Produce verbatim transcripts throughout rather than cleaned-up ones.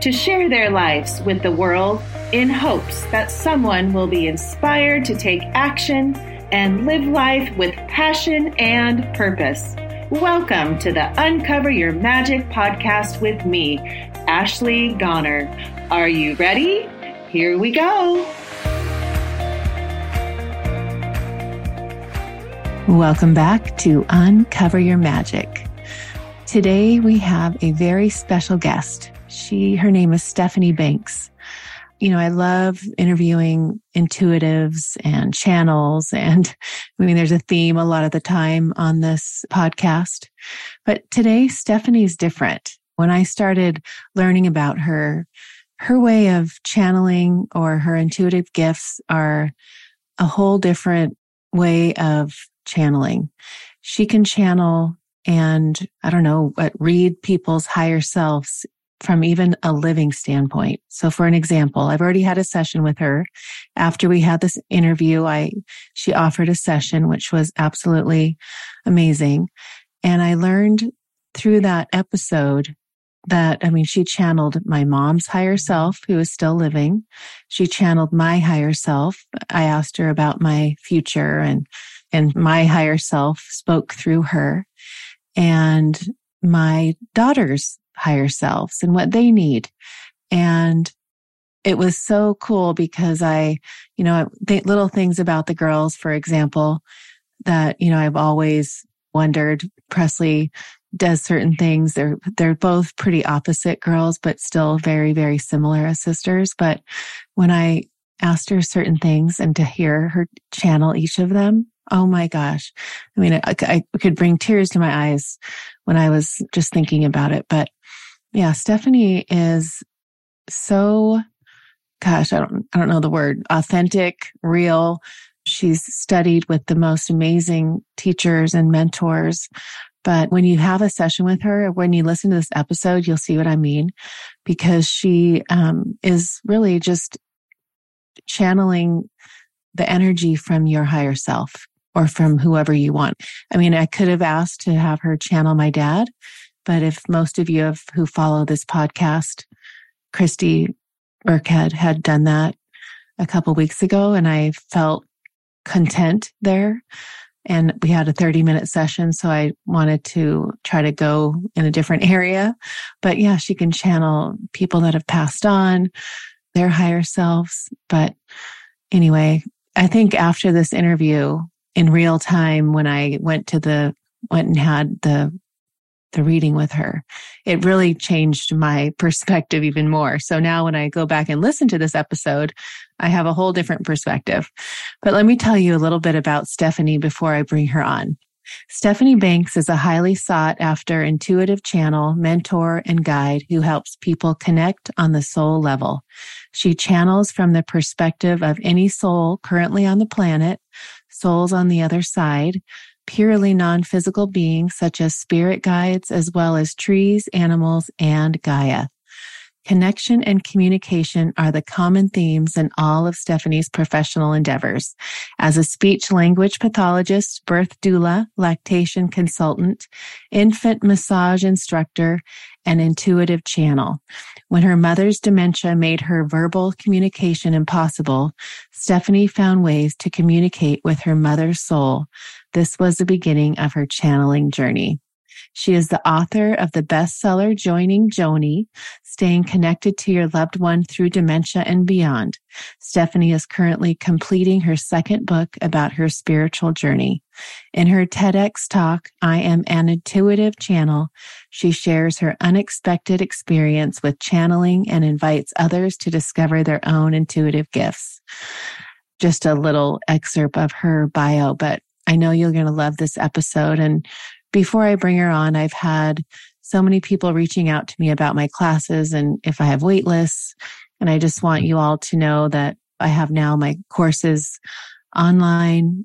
to share their lives with the world in hopes that someone will be inspired to take action and live life with passion and purpose. Welcome to the Uncover Your Magic podcast with me, Ashley Goner. Are you ready? Here we go. Welcome back to Uncover Your Magic. Today we have a very special guest. She, her name is Stephanie Banks. You know, I love interviewing intuitives and channels. And I mean, there's a theme a lot of the time on this podcast. But today, Stephanie's different. When I started learning about her, her way of channeling or her intuitive gifts are a whole different way of channeling. She can channel and, I don't know, what read people's higher selves from even a living standpoint. So for an example, I've already had a session with her. After we had this interview, I she offered a session, which was absolutely amazing. And I learned through that episode that, I mean, she channeled my mom's higher self, who is still living. She channeled my higher self. I asked her about my future, and and my higher self spoke through her. And my daughter's higher selves and what they need. And it was so cool because I, you know, the little things about the girls, for example, that, you know, I've always wondered. Presley does certain things. They're, they're both pretty opposite girls, but still very, very similar as sisters. But when I asked her certain things and to hear her channel each of them, oh my gosh. I mean, I, I could bring tears to my eyes when I was just thinking about it. But yeah, Stephanie is so, gosh, I don't, I don't know the word, authentic, real. She's studied with the most amazing teachers and mentors. But when you have a session with her, when you listen to this episode, you'll see what I mean, because she um, is really just channeling the energy from your higher self or from whoever you want. I mean, I could have asked to have her channel my dad, but if most of you have, who follow this podcast, Christy Burkhead had done that a couple weeks ago, and I felt content there. And we had a thirty-minute session, so I wanted to try to go in a different area. But yeah, she can channel people that have passed on, their higher selves. But anyway, I think after this interview, in real time, when I went to the went and had the the reading with her, it really changed my perspective even more. So now when I go back and listen to this episode, I have a whole different perspective. But let me tell you a little bit about Stephanie before I bring her on. Stephanie Banks is a highly sought after intuitive channel, mentor, and guide who helps people connect on the soul level. She channels from the perspective of any soul currently on the planet, souls on the other side, purely non-physical beings such as spirit guides, as well as trees, animals, and Gaia. Connection and communication are the common themes in all of Stephanie's professional endeavors. As a speech language pathologist, birth doula, lactation consultant, infant massage instructor, and intuitive channel. When her mother's dementia made her verbal communication impossible, Stephanie found ways to communicate with her mother's soul. This was the beginning of her channeling journey. She is the author of the bestseller, Joining Joanie: Staying Connected to Your Loved One Through Dementia and Beyond. Stephanie is currently completing her second book about her spiritual journey. In her TEDx talk, I Am an Intuitive Channel, she shares her unexpected experience with channeling and invites others to discover their own intuitive gifts. Just a little excerpt of her bio, but I know you're going to love this episode. And before I bring her on, I've had so many people reaching out to me about my classes and if I have wait lists. And I just want you all to know that I have now my courses online.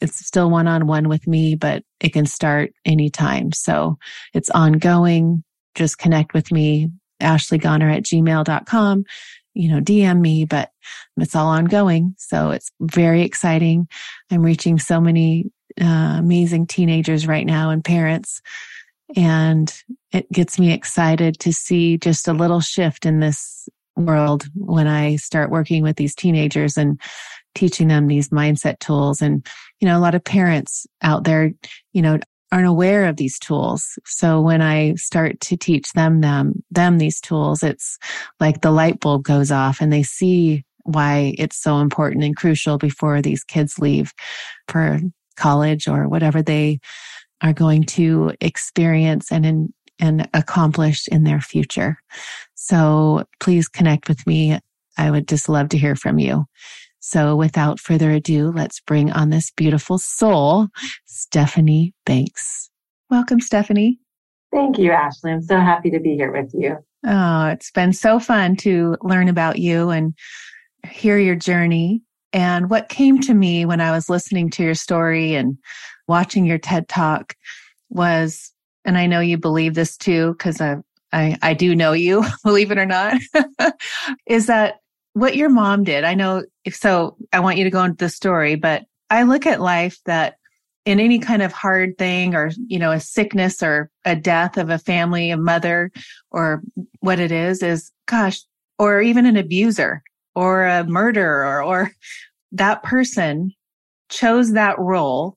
It's still one-on-one with me, but it can start anytime. So it's ongoing. Just connect with me, ashley goner at gmail dot com, you know, D M me, but it's all ongoing. So it's very exciting. I'm reaching so many uh, amazing teenagers right now and parents. And it gets me excited to see just a little shift in this world when I start working with these teenagers and teaching them these mindset tools. And, you know, a lot of parents out there, you know, aren't aware of these tools. So when I start to teach them, them, them these tools, it's like the light bulb goes off and they see why it's so important and crucial before these kids leave for college or whatever they are going to experience and in, and accomplish in their future. So please connect with me. I would just love to hear from you. So without further ado, let's bring on this beautiful soul, Stephanie Banks. Welcome, Stephanie. Thank you, Ashley. I'm so happy to be here with you. Oh, it's been so fun to learn about you and hear your journey. And what came to me when I was listening to your story and watching your TED Talk was, and I know you believe this too, because I, I I do know you, believe it or not, is that what your mom did. I know, if so, I want you to go into the story, but I look at life that in any kind of hard thing or, you know, a sickness or a death of a family, a mother, or what it is, is gosh, or even an abuser or a murderer or, or that person chose that role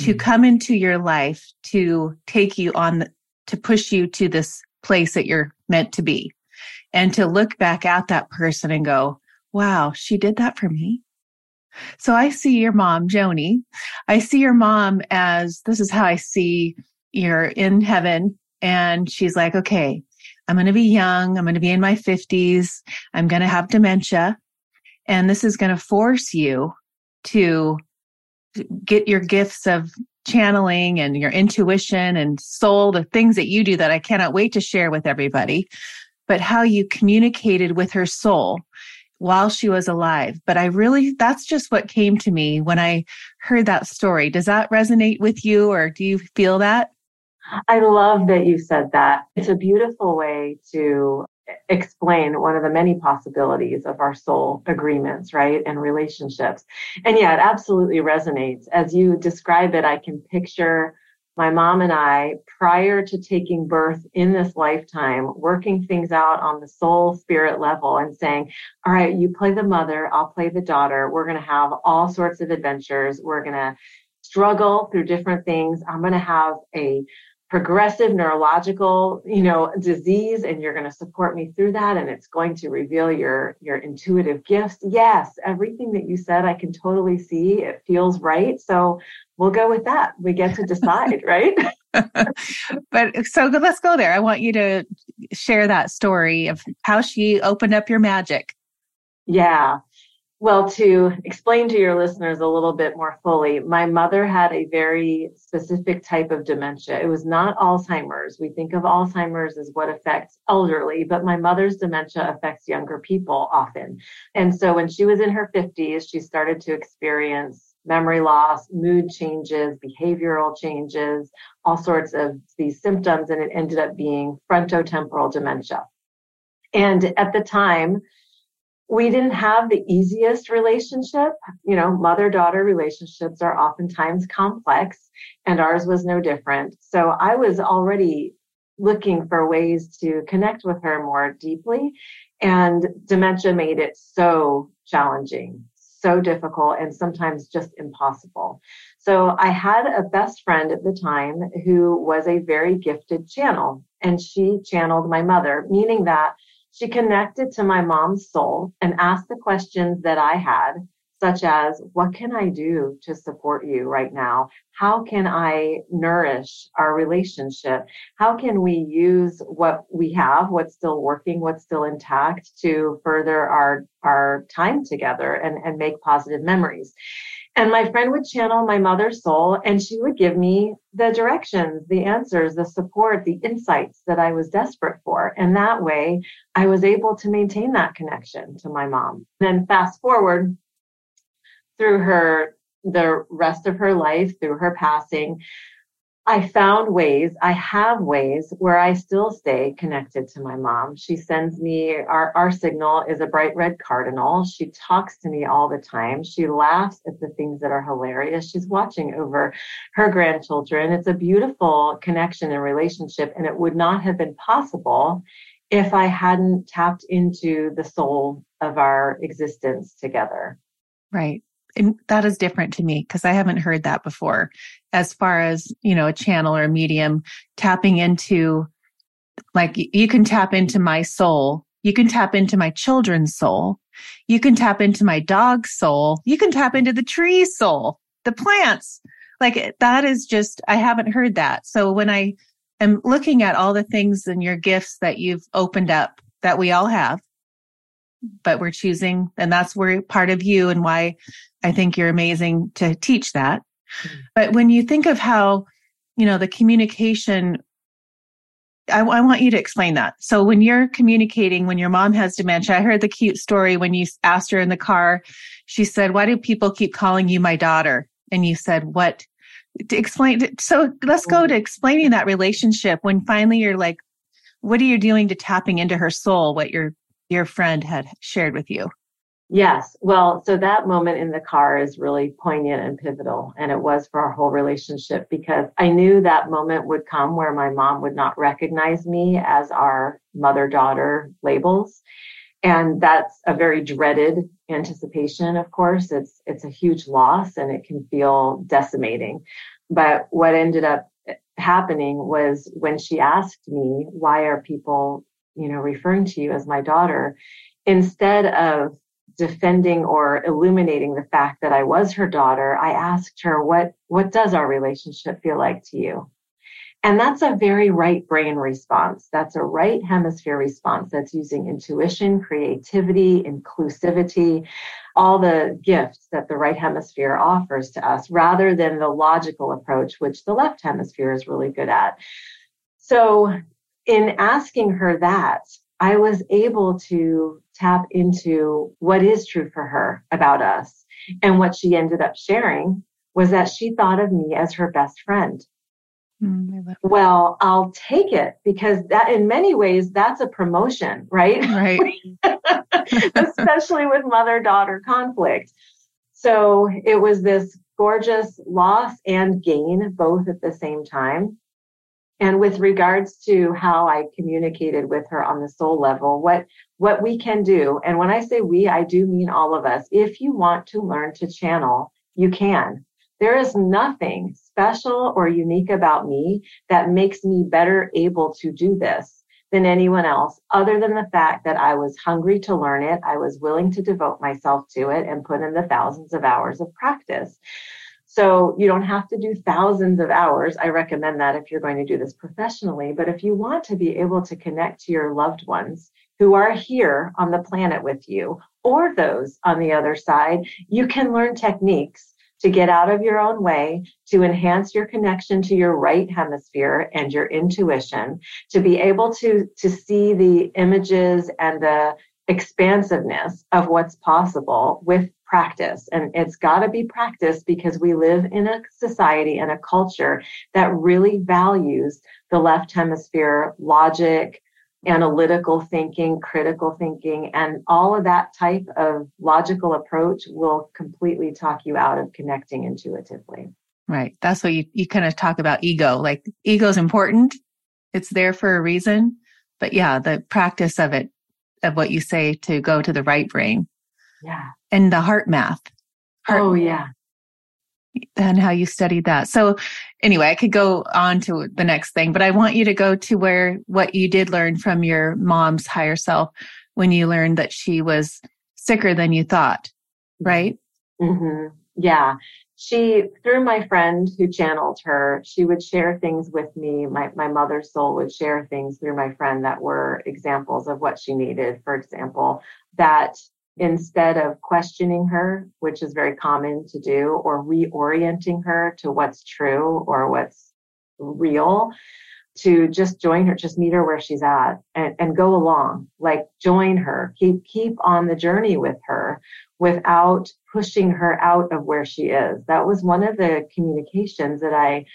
mm-hmm. to come into your life, to take you on, the, to push you to this place that you're meant to be. And to look back at that person and go, wow, she did that for me. So I see your mom, Joanie. I see your mom as, this is how I see you're in heaven. And she's like, okay, I'm going to be young. I'm going to be in my fifties. I'm going to have dementia. And this is going to force you to get your gifts of channeling and your intuition and soul, the things that you do that I cannot wait to share with everybody. But how you communicated with her soul while she was alive. But I really, that's just what came to me when I heard that story. Does that resonate with you or do you feel that? I love that you said that. It's a beautiful way to explain one of the many possibilities of our soul agreements, right? And relationships. And yeah, it absolutely resonates. As you describe it, I can picture my mom and I, prior to taking birth in this lifetime, working things out on the soul spirit level and saying, all right, you play the mother, I'll play the daughter. We're going to have all sorts of adventures. We're going to struggle through different things. I'm going to have a progressive neurological, you know, disease, and you're going to support me through that. And it's going to reveal your, your intuitive gifts. Yes, everything that you said, I can totally see. It feels right. So we'll go with that. We get to decide, right? But so let's go there. I want you to share that story of how she opened up your magic. Yeah. Well, to explain to your listeners a little bit more fully, my mother had a very specific type of dementia. It was not Alzheimer's. We think of Alzheimer's as what affects elderly, but my mother's dementia affects younger people often. And so when she was in her fifties, she started to experience memory loss, mood changes, behavioral changes, all sorts of these symptoms. And it ended up being frontotemporal dementia. And at the time, we didn't have the easiest relationship. You know, mother-daughter relationships are oftentimes complex, and ours was no different. So I was already looking for ways to connect with her more deeply. And dementia made it so challenging. So difficult and sometimes just impossible. So I had a best friend at the time who was a very gifted channel, and she channeled my mother, meaning that she connected to my mom's soul and asked the questions that I had, such as, what can I do to support you right now? How can I nourish our relationship? How can we use what we have, what's still working, what's still intact to further our, our time together and, and make positive memories? And my friend would channel my mother's soul, and she would give me the directions, the answers, the support, the insights that I was desperate for. And that way, I was able to maintain that connection to my mom. Then fast forward through her, the rest of her life, through her passing, I found ways, I have ways where I still stay connected to my mom. She sends me, our, our signal is a bright red cardinal. She talks to me all the time. She laughs at the things that are hilarious. She's watching over her grandchildren. It's a beautiful connection and relationship, and it would not have been possible if I hadn't tapped into the soul of our existence together. Right. And that is different to me because I haven't heard that before. As far as, you know, a channel or a medium tapping into, like, you can tap into my soul. You can tap into my children's soul. You can tap into my dog's soul. You can tap into the tree's soul, the plants. Like, that is just, I haven't heard that. So when I am looking at all the things and your gifts that you've opened up that we all have, but we're choosing, and that's where part of you and why I think you're amazing to teach that. Mm-hmm. But when you think of how, you know, the communication, I, I want you to explain that. So when you're communicating, when your mom has dementia, I heard the cute story when you asked her in the car, she said, "Why do people keep calling you my daughter?" And you said, what? To explain. So let's go to explaining that relationship when finally you're like, what are you doing to tapping into her soul, what you're your friend had shared with you? Yes. Well, so that moment in the car is really poignant and pivotal. And it was for our whole relationship because I knew that moment would come where my mom would not recognize me as our mother-daughter labels. And that's a very dreaded anticipation, of course. It's, it's a huge loss and it can feel decimating. But what ended up happening was when she asked me, why are people, you know, referring to you as my daughter, instead of defending or illuminating the fact that I was her daughter, I asked her, what, what does our relationship feel like to you? And that's a very right brain response. That's a right hemisphere response. That's using intuition, creativity, inclusivity, all the gifts that the right hemisphere offers to us, rather than the logical approach, which the left hemisphere is really good at. So in asking her that, I was able to tap into what is true for her about us. And what she ended up sharing was that she thought of me as her best friend. Mm, well, I'll take it, because that in many ways, that's a promotion, right? Right. Especially with mother-daughter conflict. So it was this gorgeous loss and gain, both at the same time. And with regards to how I communicated with her on the soul level, what, what we can do, and when I say we, I do mean all of us. If you want to learn to channel, you can. There is nothing special or unique about me that makes me better able to do this than anyone else, other than the fact that I was hungry to learn it, I was willing to devote myself to it, and put in the thousands of hours of practice. So you don't have to do thousands of hours. I recommend that if you're going to do this professionally. But if you want to be able to connect to your loved ones who are here on the planet with you, or those on the other side, you can learn techniques to get out of your own way, to enhance your connection to your right hemisphere and your intuition, to be able to, to see the images and the expansiveness of what's possible with practice. And it's got to be practice, because we live in a society and a culture that really values the left hemisphere, logic, analytical thinking, critical thinking, and all of that type of logical approach will completely talk you out of connecting intuitively. Right. That's what you, you kind of talk about ego, like ego is important. It's there for a reason, but yeah, the practice of it, of what you say to go to the right brain. Yeah. And the heart math. Heart oh, yeah. And how you studied that. So anyway, I could go on to the next thing, but I want you to go to where what you did learn from your mom's higher self when you learned that she was sicker than you thought, right? Mm-hmm. Yeah. She, through my friend who channeled her, she would share things with me. My, my mother's soul would share things through my friend that were examples of what she needed. For example, that instead of questioning her, which is very common to do, or reorienting her to what's true or what's real, to just join her, just meet her where she's at and, and go along, like join her, keep, keep on the journey with her without pushing her out of where she is. That was one of the communications that I,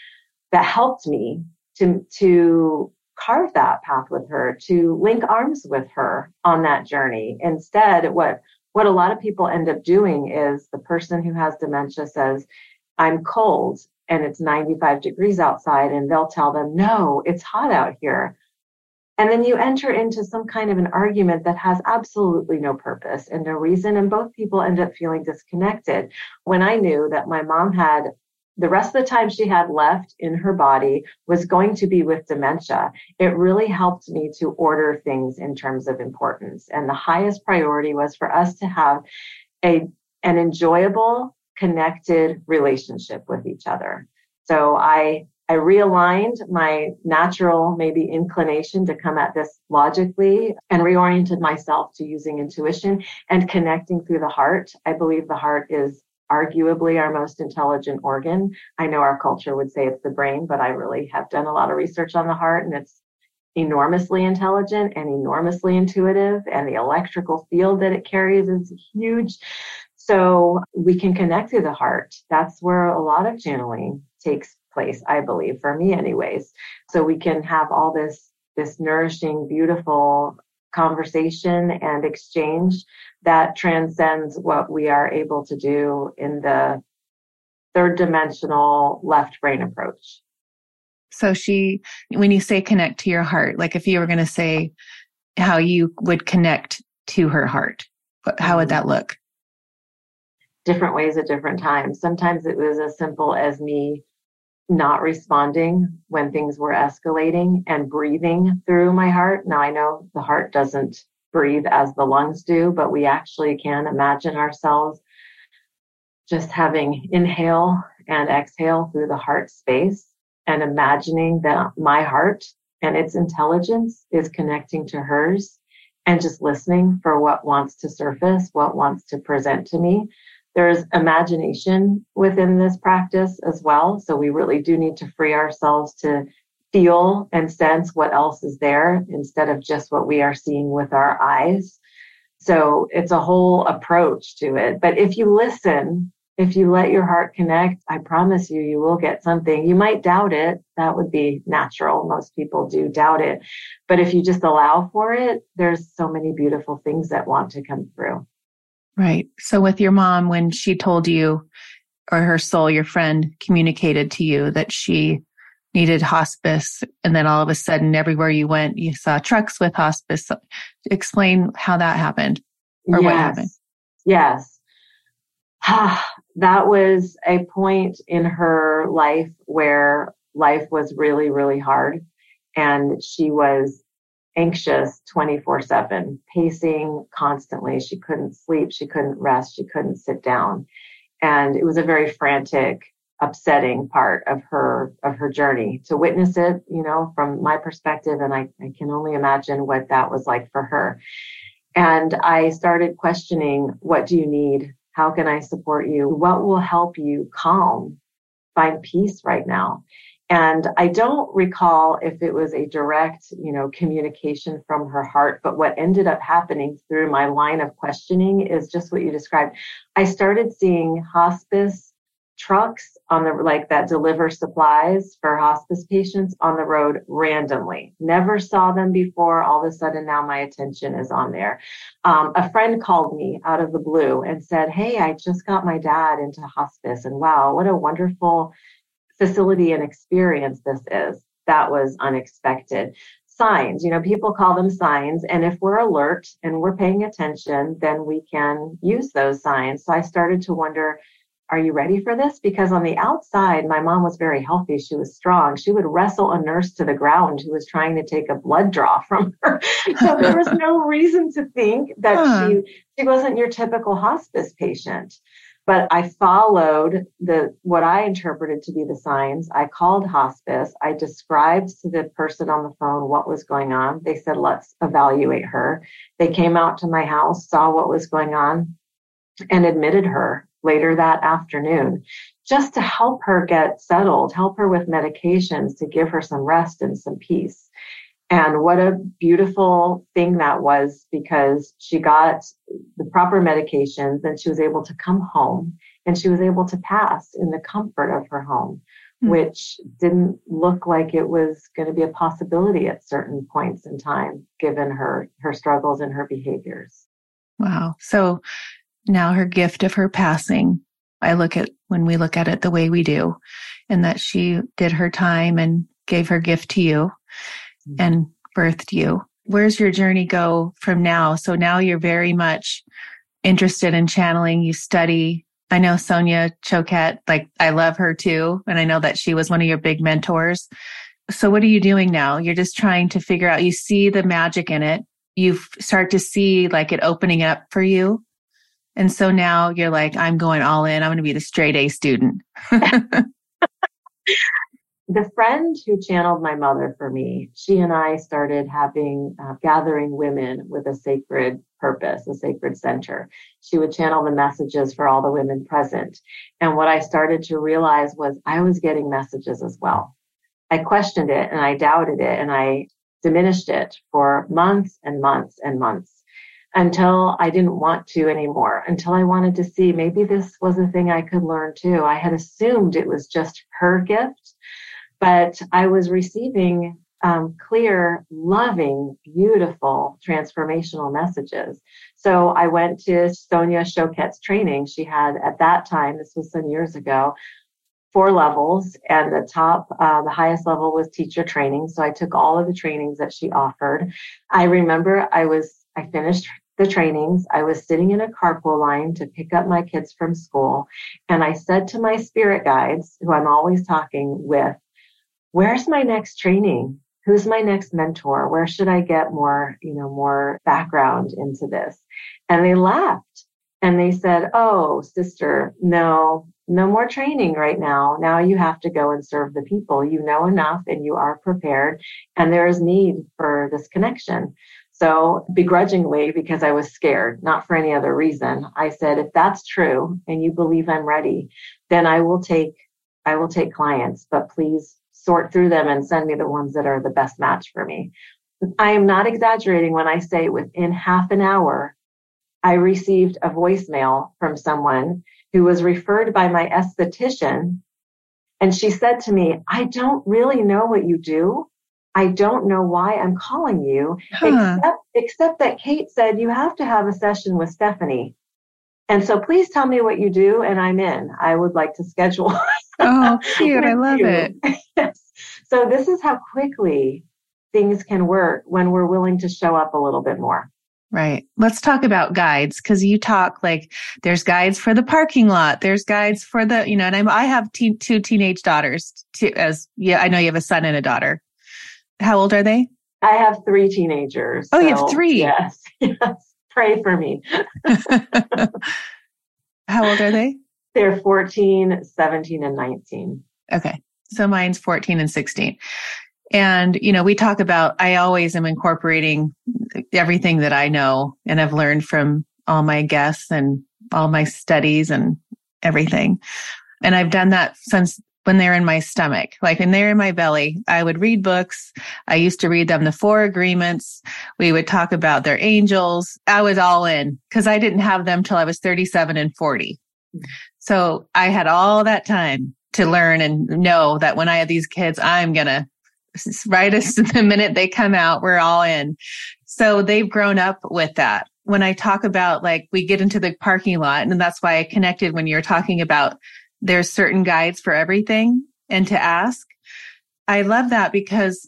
that helped me to, to carve that path with her, to link arms with her on that journey. Instead, what, what a lot of people end up doing is the person who has dementia says, I'm cold, and it's ninety-five degrees outside, and they'll tell them, no, it's hot out here. And then you enter into some kind of an argument that has absolutely no purpose and no reason, and both people end up feeling disconnected. When I knew that my mom had, the rest of the time she had left in her body was going to be with dementia, it really helped me to order things in terms of importance. And the highest priority was for us to have a an enjoyable, connected relationship with each other. So I, I realigned my natural, maybe inclination to come at this logically, and reoriented myself to using intuition and connecting through the heart. I believe the heart is arguably our most intelligent organ. I know our culture would say it's the brain, but I really have done a lot of research on the heart, and it's enormously intelligent and enormously intuitive, and the electrical field that it carries is huge. So we can connect through the heart. That's where a lot of channeling takes place, I believe, for me anyways. So we can have all this, this nourishing, beautiful conversation and exchange that transcends what we are able to do in the third dimensional left brain approach. So she, when you say connect to your heart, like if you were going to say how you would connect to her heart, how would that look? Different ways at different times. Sometimes it was as simple as me not responding when things were escalating and breathing through my heart. Now I know the heart doesn't breathe as the lungs do, but we actually can imagine ourselves just having inhale and exhale through the heart space, and imagining that my heart and its intelligence is connecting to hers, and just listening for what wants to surface, what wants to present to me. There's imagination within this practice as well. So we really do need to free ourselves to feel and sense what else is there instead of just what we are seeing with our eyes. So it's a whole approach to it. But if you listen, if you let your heart connect, I promise you, you will get something. You might doubt it. That would be natural. Most people do doubt it. But if you just allow for it, there's so many beautiful things that want to come through. Right. So with your mom, when she told you, or her soul, your friend, communicated to you that she needed hospice, and then all of a sudden everywhere you went, you saw trucks with hospice. Explain how that happened, or yes. What happened. Yes. That was a point in her life where life was really, really hard, and she was anxious twenty-four seven, pacing constantly. She couldn't sleep. She couldn't rest. She couldn't sit down. And it was a very frantic, upsetting part of her, of her journey to witness it, you know, from my perspective. And I, I can only imagine what that was like for her. And I started questioning, what do you need? How can I support you? What will help you calm, find peace right now? And I don't recall if it was a direct, you know, communication from her heart, but what ended up happening through my line of questioning is just what you described. I started seeing hospice trucks on the, like that deliver supplies for hospice patients on the road randomly. Never saw them before. All of a sudden now my attention is on there. Um, a friend called me out of the blue and said, hey, I just got my dad into hospice, and wow, what a wonderful facility and experience this is. That was unexpected. Signs, you know, people call them signs. And if we're alert and we're paying attention, then we can use those signs. So I started to wonder, are you ready for this? Because on the outside, my mom was very healthy. She was strong. She would wrestle a nurse to the ground who was trying to take a blood draw from her. So there was no reason to think that huh. she, she wasn't your typical hospice patient. But I followed the what I interpreted to be the signs. I called hospice. I described to the person on the phone what was going on. They said, let's evaluate her. They came out to my house, saw what was going on, and admitted her later that afternoon just to help her get settled, help her with medications to give her some rest and some peace. And what a beautiful thing that was, because she got the proper medications and she was able to come home and she was able to pass in the comfort of her home, mm-hmm. which didn't look like it was going to be a possibility at certain points in time, given her, her struggles and her behaviors. Wow. So now her gift of her passing, I look at when we look at it the way we do, and that she did her time and gave her gift to you. And birthed you. Where's your journey go from now? So now you're very much interested in channeling. You study. I know Sonia Choquette, like I love her too. And I know that she was one of your big mentors. So what are you doing now? You're just trying to figure out, you see the magic in it. You start to see like it opening up for you. And so now you're like, I'm going all in. I'm going to be the straight A student. The friend who channeled my mother for me, she and I started having, uh, gathering women with a sacred purpose, a sacred center. She would channel the messages for all the women present. And what I started to realize was I was getting messages as well. I questioned it and I doubted it and I diminished it for months and months and months until I didn't want to anymore, until I wanted to see maybe this was a thing I could learn too. I had assumed it was just her gift. But I was receiving um, clear, loving, beautiful, transformational messages. So I went to Sonia Choquette's training. She had, at that time, this was some years ago, four levels. And the top, uh, the highest level was teacher training. So I took all of the trainings that she offered. I remember I was, I finished the trainings. I was sitting in a carpool line to pick up my kids from school. And I said to my spirit guides, who I'm always talking with, where's my next training? Who's my next mentor? Where should I get more, you know, more background into this? And they laughed and they said, oh, sister, no, no more training right now. Now you have to go and serve the people. You know enough and you are prepared, and there is need for this connection. So begrudgingly, because I was scared, not for any other reason, I said, if that's true and you believe I'm ready, then I will take, I will take clients, but please sort through them and send me the ones that are the best match for me. I am not exaggerating when I say within half an hour, I received a voicemail from someone who was referred by my esthetician. And she said to me, I don't really know what you do. I don't know why I'm calling you, huh. except, except that Kate said you have to have a session with Stephanie. And so please tell me what you do. And I'm in. I would like to schedule. Oh, cute. I love you. It. Yes. So this is how quickly things can work when we're willing to show up a little bit more. Right. Let's talk about guides, because you talk like there's guides for the parking lot. There's guides for the, you know, and I'm, I have teen, two teenage daughters too, as yeah, I know you have a son and a daughter. How old are they? I have three teenagers. Oh, so, you have three. Yes. Yes. Pray for me. How old are they? They're fourteen, seventeen, and nineteen. Okay. So mine's fourteen and sixteen. And, you know, we talk about, I always am incorporating everything that I know and I've learned from all my guests and all my studies and everything. And I've done that since when they're in my stomach, like when they're in my belly, I would read books. I used to read them the Four Agreements. We would talk about their angels. I was all in because I didn't have them till I was thirty-seven and forty. So I had all that time to learn and know that when I have these kids, I'm going to, right as the minute they come out, we're all in. So they've grown up with that. When I talk about, like, we get into the parking lot, and that's why I connected when you're talking about there's certain guides for everything and to ask. I love that because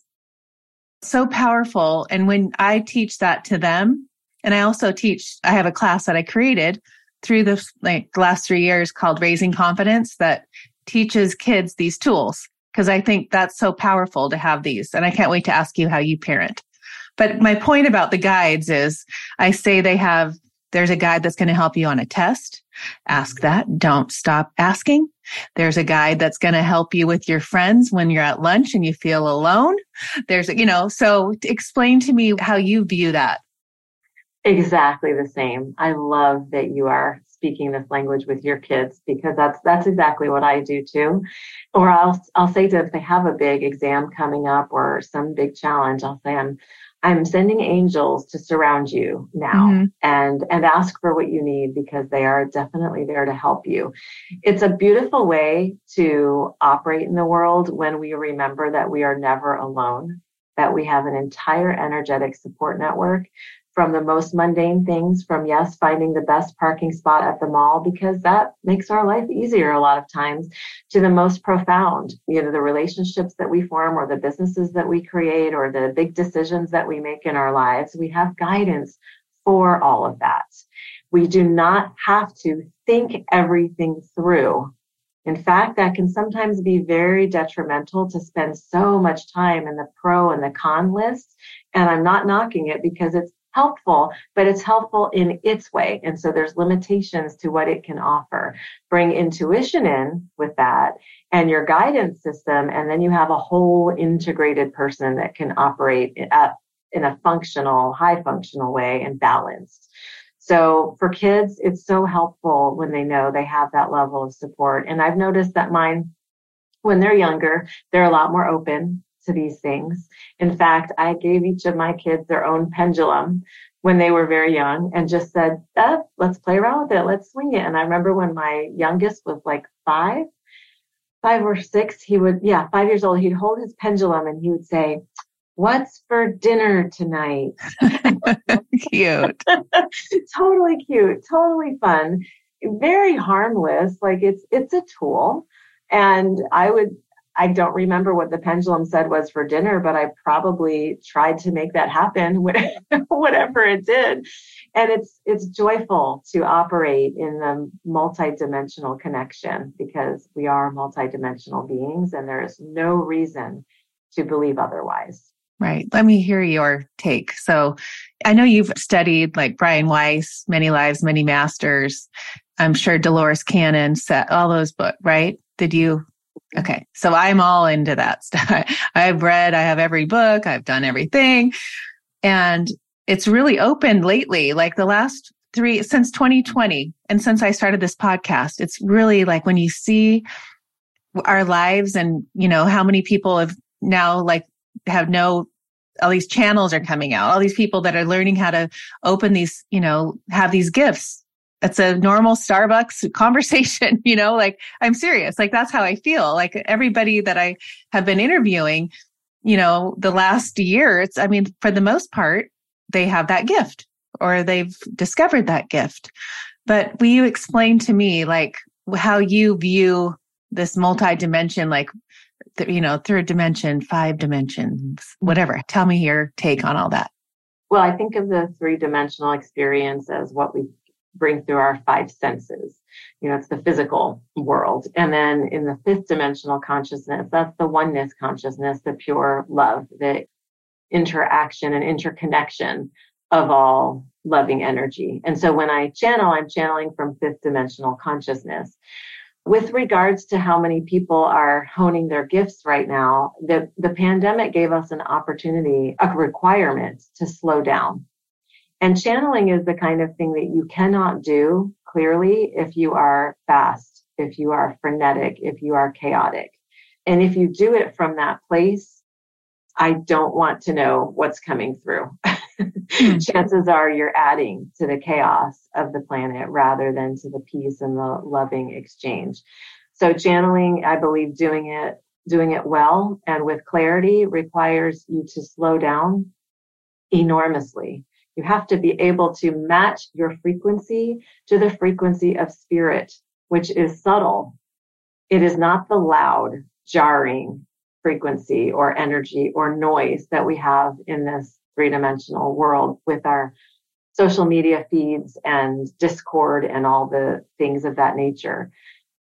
it's so powerful. And when I teach that to them, and I also teach, I have a class that I created through the like last three years called Raising Confidence that teaches kids these tools. Cause I think that's so powerful to have these. And I can't wait to ask you how you parent. But my point about the guides is I say they have, there's a guide that's going to help you on a test. Ask that. Don't stop asking. There's a guide that's going to help you with your friends when you're at lunch and you feel alone. There's, you know, so explain to me how you view that. Exactly the same. I love that you are speaking this language with your kids, because that's that's exactly what I do too. Or I'll I'll say to them, if they have a big exam coming up or some big challenge, I'll say, I'm I'm sending angels to surround you now mm-hmm. and and ask for what you need, because they are definitely there to help you. It's a beautiful way to operate in the world when we remember that we are never alone, that we have an entire energetic support network. From the most mundane things, from yes, finding the best parking spot at the mall, because that makes our life easier a lot of times, to the most profound, you know, the relationships that we form or the businesses that we create or the big decisions that we make in our lives. We have guidance for all of that. We do not have to think everything through. In fact, that can sometimes be very detrimental to spend so much time in the pro and the con list. And I'm not knocking it, because it's helpful, but it's helpful in its way. And so there's limitations to what it can offer. Bring intuition in with that and your guidance system. And then you have a whole integrated person that can operate in a functional, high functional way and balanced. So for kids, it's so helpful when they know they have that level of support. And I've noticed that mine, when they're younger, they're a lot more open to these things. In fact, I gave each of my kids their own pendulum when they were very young and just said, oh, let's play around with it. Let's swing it. And I remember when my youngest was like five, five or six, he would, yeah, five years old, he'd hold his pendulum and he would say, what's for dinner tonight? Cute. Totally cute. Totally fun. Very harmless. Like it's, it's a tool. And I would, I don't remember what the pendulum said was for dinner, but I probably tried to make that happen, whatever it did. And it's it's joyful to operate in the multidimensional connection, because we are multidimensional beings and there is no reason to believe otherwise. Right. Let me hear your take. So I know you've studied like Brian Weiss, Many Lives, Many Masters. I'm sure Dolores Cannon, set all those books, right? Did you? Okay. So I'm all into that stuff. I've read, I have every book, I've done everything. And it's really opened lately, like the last three, since twenty twenty. And since I started this podcast, it's really like when you see our lives and, you know, how many people have now like have no, all these channels are coming out, all these people that are learning how to open these, you know, have these gifts. It's a normal Starbucks conversation, you know, like I'm serious. Like that's how I feel. Like everybody that I have been interviewing, you know, the last year, it's, I mean, for the most part, they have that gift or they've discovered that gift. But will you explain to me like how you view this multi-dimension, like, th- you know, third dimension, five dimensions, whatever. Tell me your take on all that. Well, I think of the three-dimensional experience as what we bring through our five senses. You know, it's the physical world. And then in the fifth dimensional consciousness, that's the oneness consciousness, the pure love, the interaction and interconnection of all loving energy. And so when I channel, I'm channeling from fifth dimensional consciousness. With regards to how many people are honing their gifts right now, the, the pandemic gave us an opportunity, a requirement to slow down. And channeling is the kind of thing that you cannot do clearly if you are fast, if you are frenetic, if you are chaotic. And if you do it from that place, I don't want to know what's coming through. Chances are you're adding to the chaos of the planet rather than to the peace and the loving exchange. So channeling, I believe doing it, doing it well and with clarity requires you to slow down enormously. You have to be able to match your frequency to the frequency of spirit, which is subtle. It is not the loud, jarring frequency or energy or noise that we have in this three-dimensional world with our social media feeds and Discord and all the things of that nature.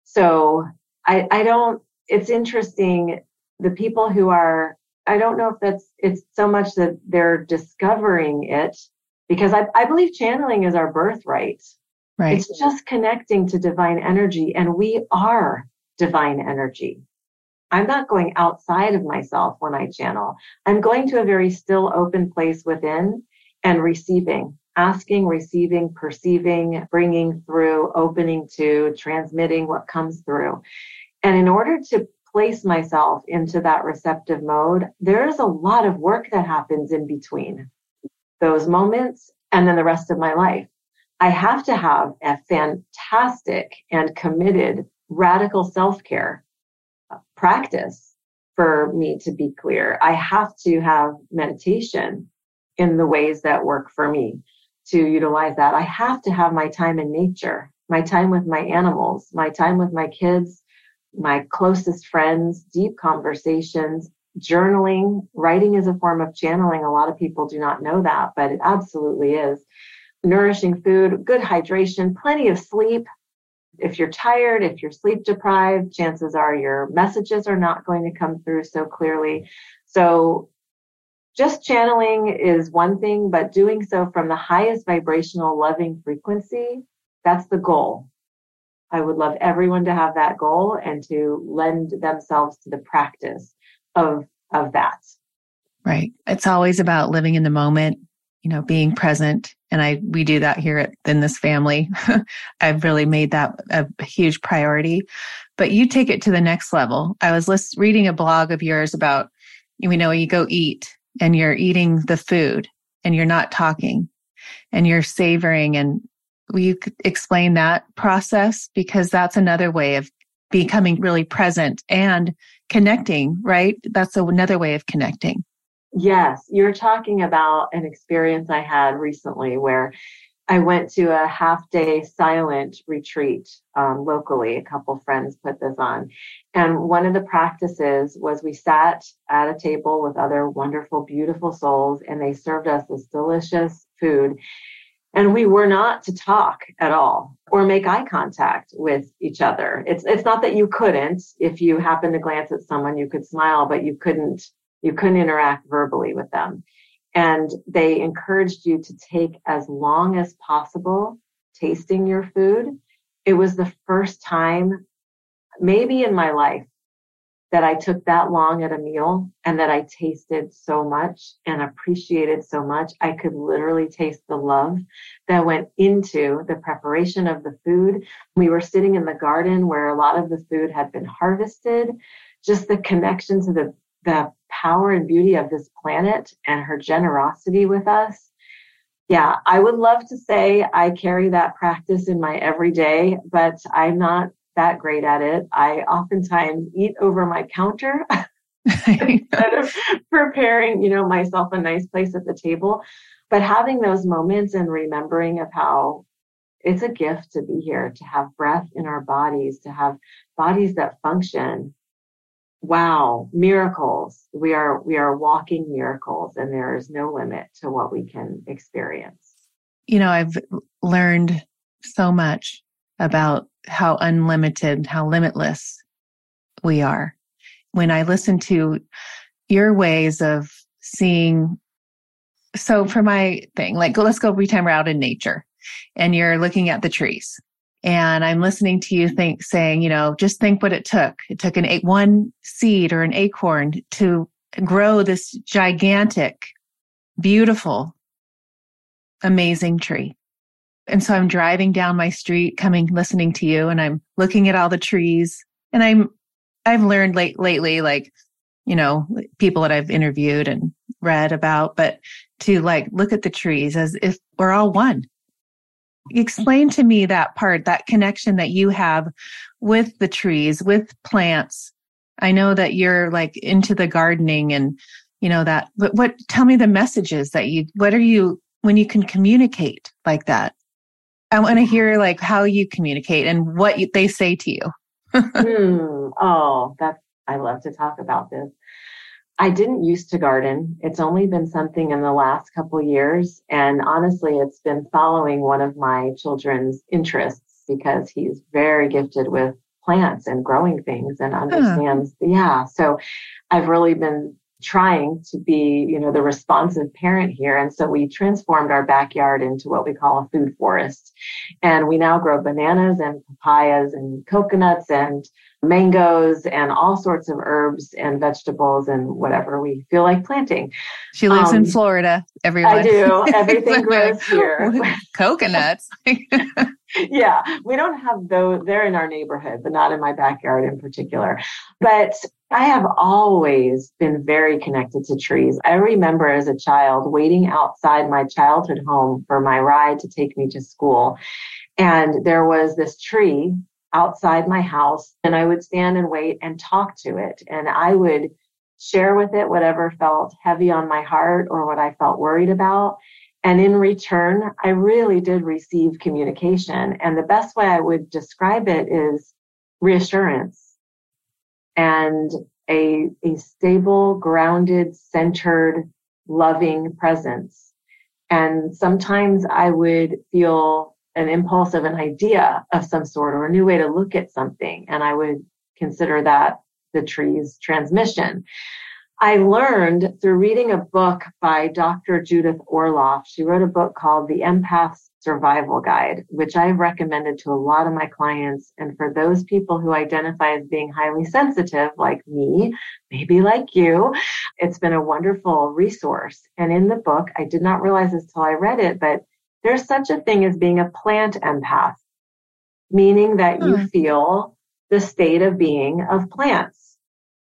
So I, I don't, it's interesting, the people who are, I don't know if that's, it's so much that they're discovering it. Because I, I believe channeling is our birthright. Right. It's just connecting to divine energy, and we are divine energy. I'm not going outside of myself when I channel. I'm going to a very still, open place within and receiving, asking, receiving, perceiving, bringing through, opening to, transmitting what comes through. And in order to place myself into that receptive mode, there is a lot of work that happens in between those moments and then the rest of my life. I have to have a fantastic and committed radical self-care practice for me to be clear. I have to have meditation in the ways that work for me to utilize that. I have to have my time in nature, my time with my animals, my time with my kids, my closest friends, deep conversations, journaling. Writing is a form of channeling. A lot of people do not know that, but it absolutely is. Nourishing food, good hydration, plenty of sleep. If you're tired, if you're sleep deprived, chances are your messages are not going to come through so clearly. So just channeling is one thing, but doing so from the highest vibrational loving frequency, that's the goal. I would love everyone to have that goal and to lend themselves to the practice of, of that. Right. It's always about living in the moment, you know, being present. And I, we do that here at, in this family. I've really made that a huge priority, but you take it to the next level. I was list, reading a blog of yours about, you know, you go eat and you're eating the food and you're not talking and you're savoring. And will you explain that process? Because that's another way of becoming really present and connecting, right? That's another way of connecting. Yes, you're talking about an experience I had recently where I went to a half-day silent retreat um, locally. A couple friends put this on. And one of the practices was we sat at a table with other wonderful, beautiful souls, and they served us this delicious food. And we were not to talk at all or make eye contact with each other. It's it's not that you couldn't. If you happened to glance at someone, you could smile, but you couldn't. You couldn't interact verbally with them. And they encouraged you to take as long as possible tasting your food. It was the first time, maybe in my life, that I took that long at a meal and that I tasted so much and appreciated so much. I could literally taste the love that went into the preparation of the food. We were sitting in the garden where a lot of the food had been harvested. Just the connection to the the power and beauty of this planet and her generosity with us. Yeah, I would love to say I carry that practice in my everyday, but I'm not that great at it. I oftentimes eat over my counter instead of preparing, you know, myself a nice place at the table. But having those moments and remembering of how it's a gift to be here, to have breath in our bodies, to have bodies that function. Wow, miracles. We are we are walking miracles, and there is no limit to what we can experience. You know, I've learned so much about how unlimited, how limitless we are. When I listen to your ways of seeing, so for my thing, like let's go every time we're out in nature and you're looking at the trees. And I'm listening to you think, saying, you know, just think what it took. It took an one seed or an acorn to grow this gigantic, beautiful, amazing tree. And so I'm driving down my street, coming, listening to you, and I'm looking at all the trees. And I'm, I've learned late, lately, like, you know, people that I've interviewed and read about, but to like look at the trees as if we're all one. Explain to me that part, that connection that you have with the trees, with plants. I know that you're like into the gardening and, you know, that, but what, tell me the messages that you, what are you, when you can communicate like that? I want to hear like how you communicate and what you, they say to you. mm, oh, that's, I love to talk about this. I didn't used to garden. It's only been something in the last couple of years. And honestly, it's been following one of my children's interests because he's very gifted with plants and growing things and understands. Huh. Yeah. So I've really been trying to be, you know, the responsive parent here. And so we transformed our backyard into what we call a food forest. And we now grow bananas and papayas and coconuts and mangoes and all sorts of herbs and vegetables and whatever we feel like planting. She lives um, in Florida, everyone. I do. Everything grows here. Coconuts. Yeah. We don't have those. They're in our neighborhood, but not in my backyard in particular. But I have always been very connected to trees. I remember as a child waiting outside my childhood home for my ride to take me to school. And there was this tree outside my house, and I would stand and wait and talk to it. And I would share with it whatever felt heavy on my heart or what I felt worried about. And in return, I really did receive communication. And the best way I would describe it is reassurance and a, a stable, grounded, centered, loving presence. And sometimes I would feel an impulse of an idea of some sort or a new way to look at something. And I would consider that the tree's transmission. I learned through reading a book by Doctor Judith Orloff. She wrote a book called The Empath's Survival Guide, which I've recommended to a lot of my clients. And for those people who identify as being highly sensitive, like me, maybe like you, it's been a wonderful resource. And in the book, I did not realize this till I read it, but there's such a thing as being a plant empath, meaning that hmm. you feel the state of being of plants.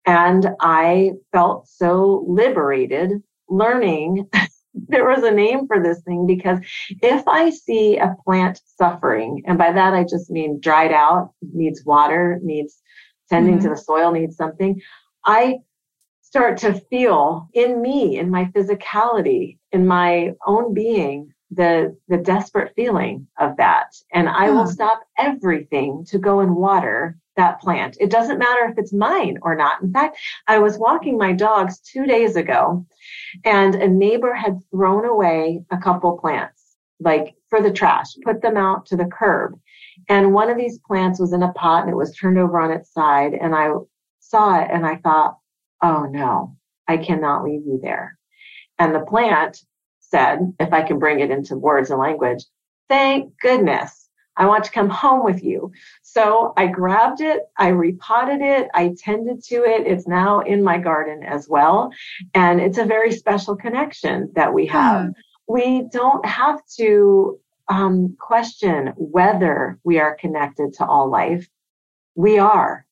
And I felt so liberated learning there was a name for this thing, because if I see a plant suffering, and by that I just mean dried out, needs water, needs tending mm-hmm. to the soil, needs something, I start to feel in me, in my physicality, in my own being, the the desperate feeling of that. And I mm. will stop everything to go and water that plant. It doesn't matter if it's mine or not. In fact, I was walking my dogs two days ago, and a neighbor had thrown away a couple plants, like for the trash, put them out to the curb. And one of these plants was in a pot, and it was turned over on its side. And I saw it, and I thought, oh no, I cannot leave you there. And the plant said, if I can bring it into words and language, thank goodness, I want to come home with you. So I grabbed it, I repotted it, I tended to it. It's now in my garden as well. And it's a very special connection that we have. Mm. We don't have to um, question whether we are connected to all life. We are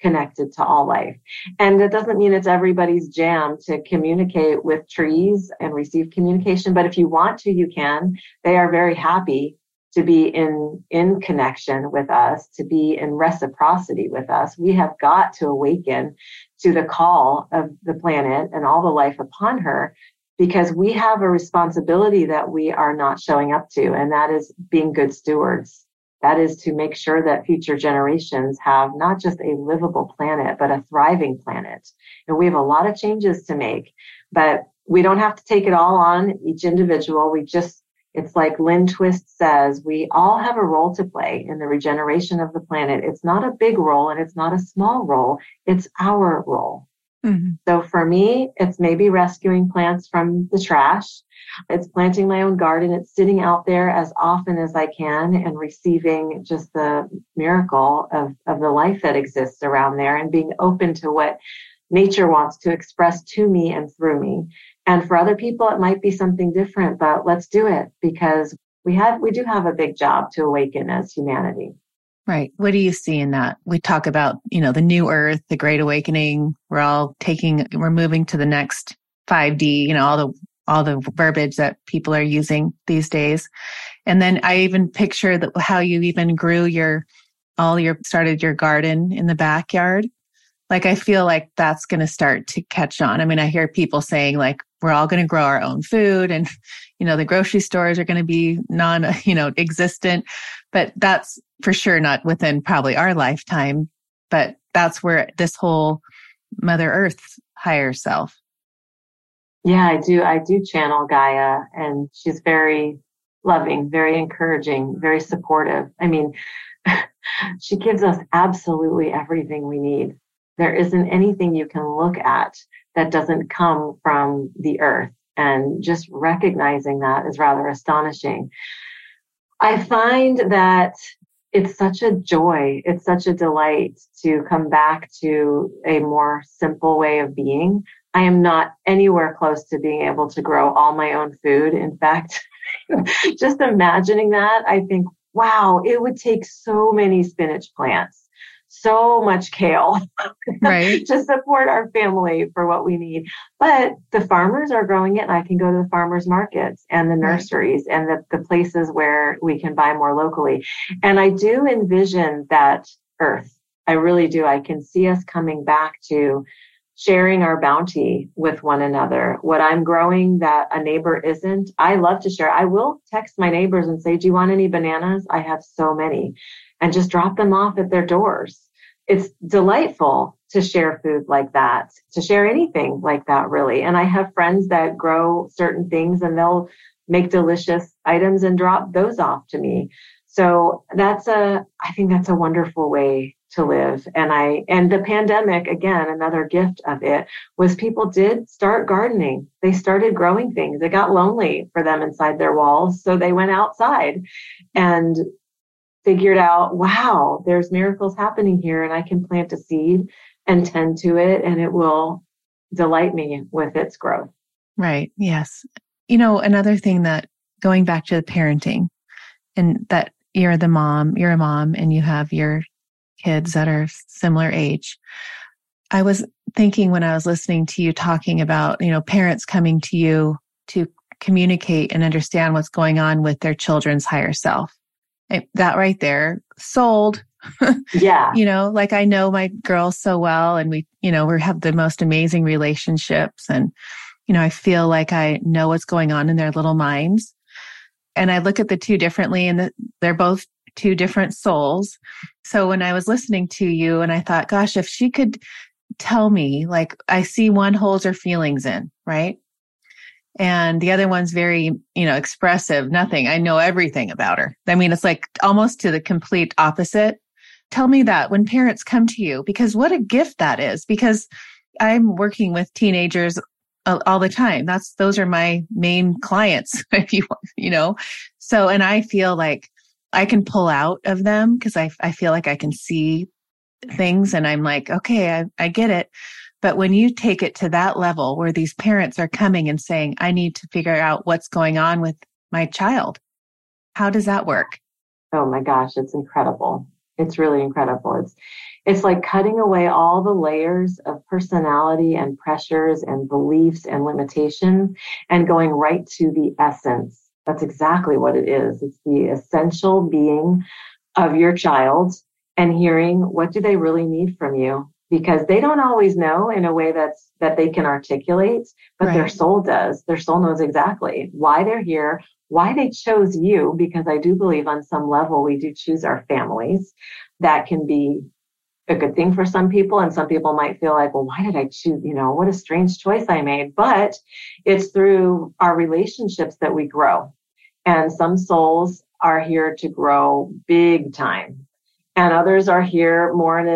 connected to all life. And that doesn't mean it's everybody's jam to communicate with trees and receive communication. But if you want to, you can. They are very happy to be in, in connection with us, to be in reciprocity with us. We have got to awaken to the call of the planet and all the life upon her, because we have a responsibility that we are not showing up to. And that is being good stewards. That is to make sure that future generations have not just a livable planet, but a thriving planet. And we have a lot of changes to make, but we don't have to take it all on each individual. We just, it's like Lynn Twist says, we all have a role to play in the regeneration of the planet. It's not a big role and it's not a small role. It's our role. Mm-hmm. So for me, it's maybe rescuing plants from the trash. It's planting my own garden. It's sitting out there as often as I can and receiving just the miracle of, of the life that exists around there, and being open to what nature wants to express to me and through me. And for other people, it might be something different, but let's do it, because we have, we do have a big job to awaken as humanity. Right. What do you see in that? We talk about, you know, the new earth, the great awakening. We're all taking, we're moving to the next five D, you know, all the, all the verbiage that people are using these days. And then I even picture that how you even grew your, all your, started your garden in the backyard. Like, I feel like that's going to start to catch on. I mean, I hear people saying like, we're all going to grow our own food, and, you know, the grocery stores are going to be non, you know, existent, but that's for sure not within probably our lifetime, but that's where this whole Mother Earth's higher self. Yeah, I do. I do channel Gaia, and she's very loving, very encouraging, very supportive. I mean, she gives us absolutely everything we need. There isn't anything you can look at that doesn't come from the earth. And just recognizing that is rather astonishing. I find that it's such a joy. It's such a delight to come back to a more simple way of being. I am not anywhere close to being able to grow all my own food. In fact, just imagining that, I think, wow, it would take so many spinach plants, so much kale right. to support our family for what we need. But the farmers are growing it, and I can go to the farmers markets and the nurseries right. and the, the places where we can buy more locally. And I do envision that earth. I really do. I can see us coming back to sharing our bounty with one another. What I'm growing that a neighbor isn't, I love to share. I will text my neighbors and say, do you want any bananas? I have so many, and just drop them off at their doors. It's delightful to share food like that, to share anything like that, really. And I have friends that grow certain things, and they'll make delicious items and drop those off to me. So that's a, I think that's a wonderful way to live. And I, and the pandemic, again, another gift of it was people did start gardening. They started growing things. It got lonely for them inside their walls. So they went outside and figured out, wow, there's miracles happening here, and I can plant a seed and tend to it, and it will delight me with its growth. Right. Yes. You know, another thing that, going back to the parenting, and that you're the mom, you're a mom, and you have your kids that are similar age. I was thinking when I was listening to you talking about, you know, parents coming to you to communicate and understand what's going on with their children's higher self. I, that right there, sold. Yeah. You know, like I know my girls so well, and we, you know, we have the most amazing relationships, and, you know, I feel like I know what's going on in their little minds. And I look at the two differently, and the, they're both two different souls. So when I was listening to you, and I thought, gosh, if she could tell me, like, I see one holds her feelings in, right? And the other one's very, you know, expressive, nothing. I know everything about her. I mean, it's like almost to the complete opposite. Tell me that when parents come to you, because what a gift that is, because I'm working with teenagers all the time. That's, those are my main clients, if you want, you know? So, and I feel like I can pull out of them because I, I feel like I can see things, and I'm like, okay, I, I get it. But when you take it to that level where these parents are coming and saying, I need to figure out what's going on with my child, how does that work? Oh my gosh, it's incredible. It's really incredible. It's it's like cutting away all the layers of personality and pressures and beliefs and limitations, and going right to the essence. That's exactly what it is. It's the essential being of your child, and hearing what do they really need from you, because they don't always know in a way that's that they can articulate, but right. their soul does. Their soul knows exactly why they're here, why they chose you, because I do believe on some level we do choose our families. That can be a good thing for some people, and some people might feel like, well, why did I choose, you know, what a strange choice I made. But it's through our relationships that we grow. And some souls are here to grow big time, and others are here more in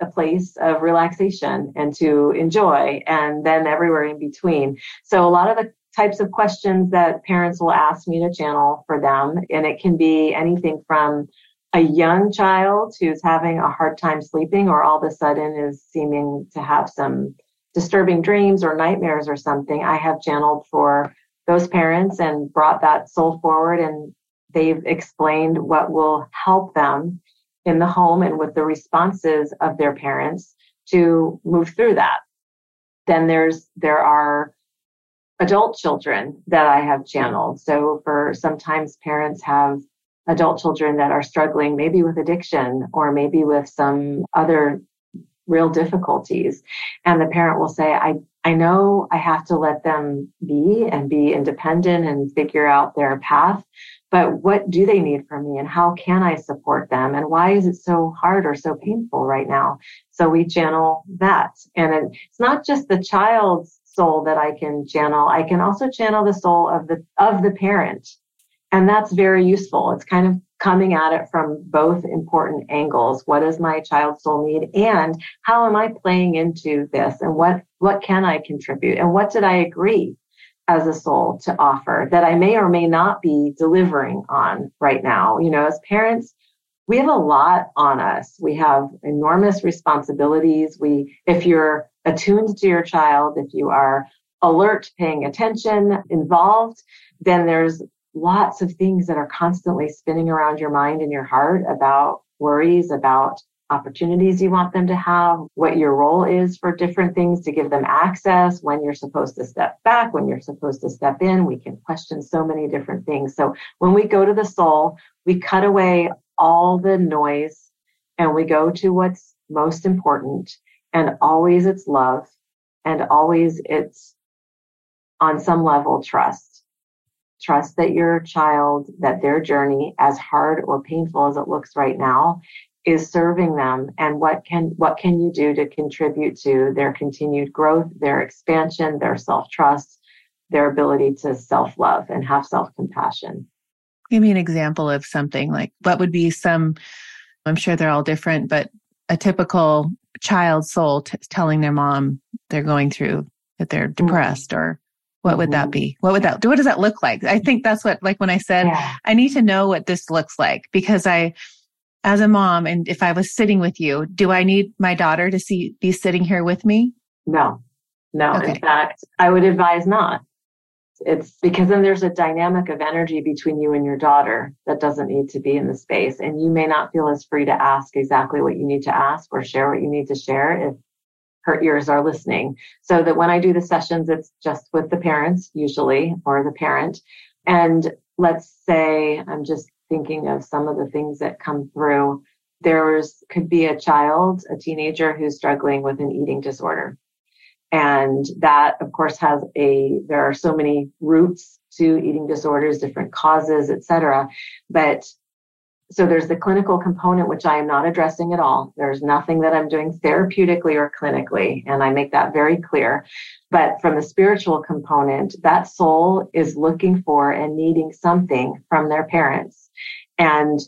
a, a place of relaxation and to enjoy, and then everywhere in between. So a lot of the types of questions that parents will ask me to channel for them, and it can be anything from a young child who's having a hard time sleeping, or all of a sudden is seeming to have some disturbing dreams or nightmares or something. I have channeled for those parents and brought that soul forward, and they've explained what will help them in the home and with the responses of their parents to move through that. Then there's, there are adult children that I have channeled. So for sometimes parents have adult children that are struggling maybe with addiction, or maybe with some other real difficulties. And the parent will say, I, I know I have to let them be and be independent and figure out their path, but what do they need from me, and how can I support them? And why is it so hard or so painful right now? So we channel that. And it's not just the child's soul that I can channel. I can also channel the soul of the, of the parent. And that's very useful. It's kind of coming at it from both important angles. What does my child's soul need? And how am I playing into this? And what, what can I contribute? And what did I agree as a soul to offer that I may or may not be delivering on right now? You know, as parents, we have a lot on us. We have enormous responsibilities. We, if you're attuned to your child, if you are alert, paying attention, involved, then there's lots of things that are constantly spinning around your mind and your heart about worries, about opportunities you want them to have, what your role is for different things to give them access, when you're supposed to step back, when you're supposed to step in. We can question so many different things. So when we go to the soul, we cut away all the noise and we go to what's most important. And always it's love, and always it's, on some level, trust. Trust that your child, that their journey, as hard or painful as it looks right now, is serving them. And what can, what can you do to contribute to their continued growth, their expansion, their self-trust, their ability to self-love and have self-compassion? Give me an example of something like, what would be some, I'm sure they're all different, but a typical child soul t- telling their mom they're going through, that they're depressed, mm-hmm. or what would that be? What would that do? What does that look like? I think that's what, like when I said, yeah. I need to know what this looks like, because I, as a mom, and if I was sitting with you, do I need my daughter to see, be sitting here with me? No, no. Okay. In fact, I would advise not. It's because then there's a dynamic of energy between you and your daughter that doesn't need to be in the space. And you may not feel as free to ask exactly what you need to ask or share what you need to share if her ears are listening. So that when I do the sessions, it's just with the parents usually, or the parent. And let's say, I'm just thinking of some of the things that come through. There's could be a child, a teenager who's struggling with an eating disorder. And that, of course, has a, there are so many roots to eating disorders, different causes, et cetera. But so there's the clinical component, which I am not addressing at all. There's nothing that I'm doing therapeutically or clinically, and I make that very clear. But from the spiritual component, that soul is looking for and needing something from their parents. And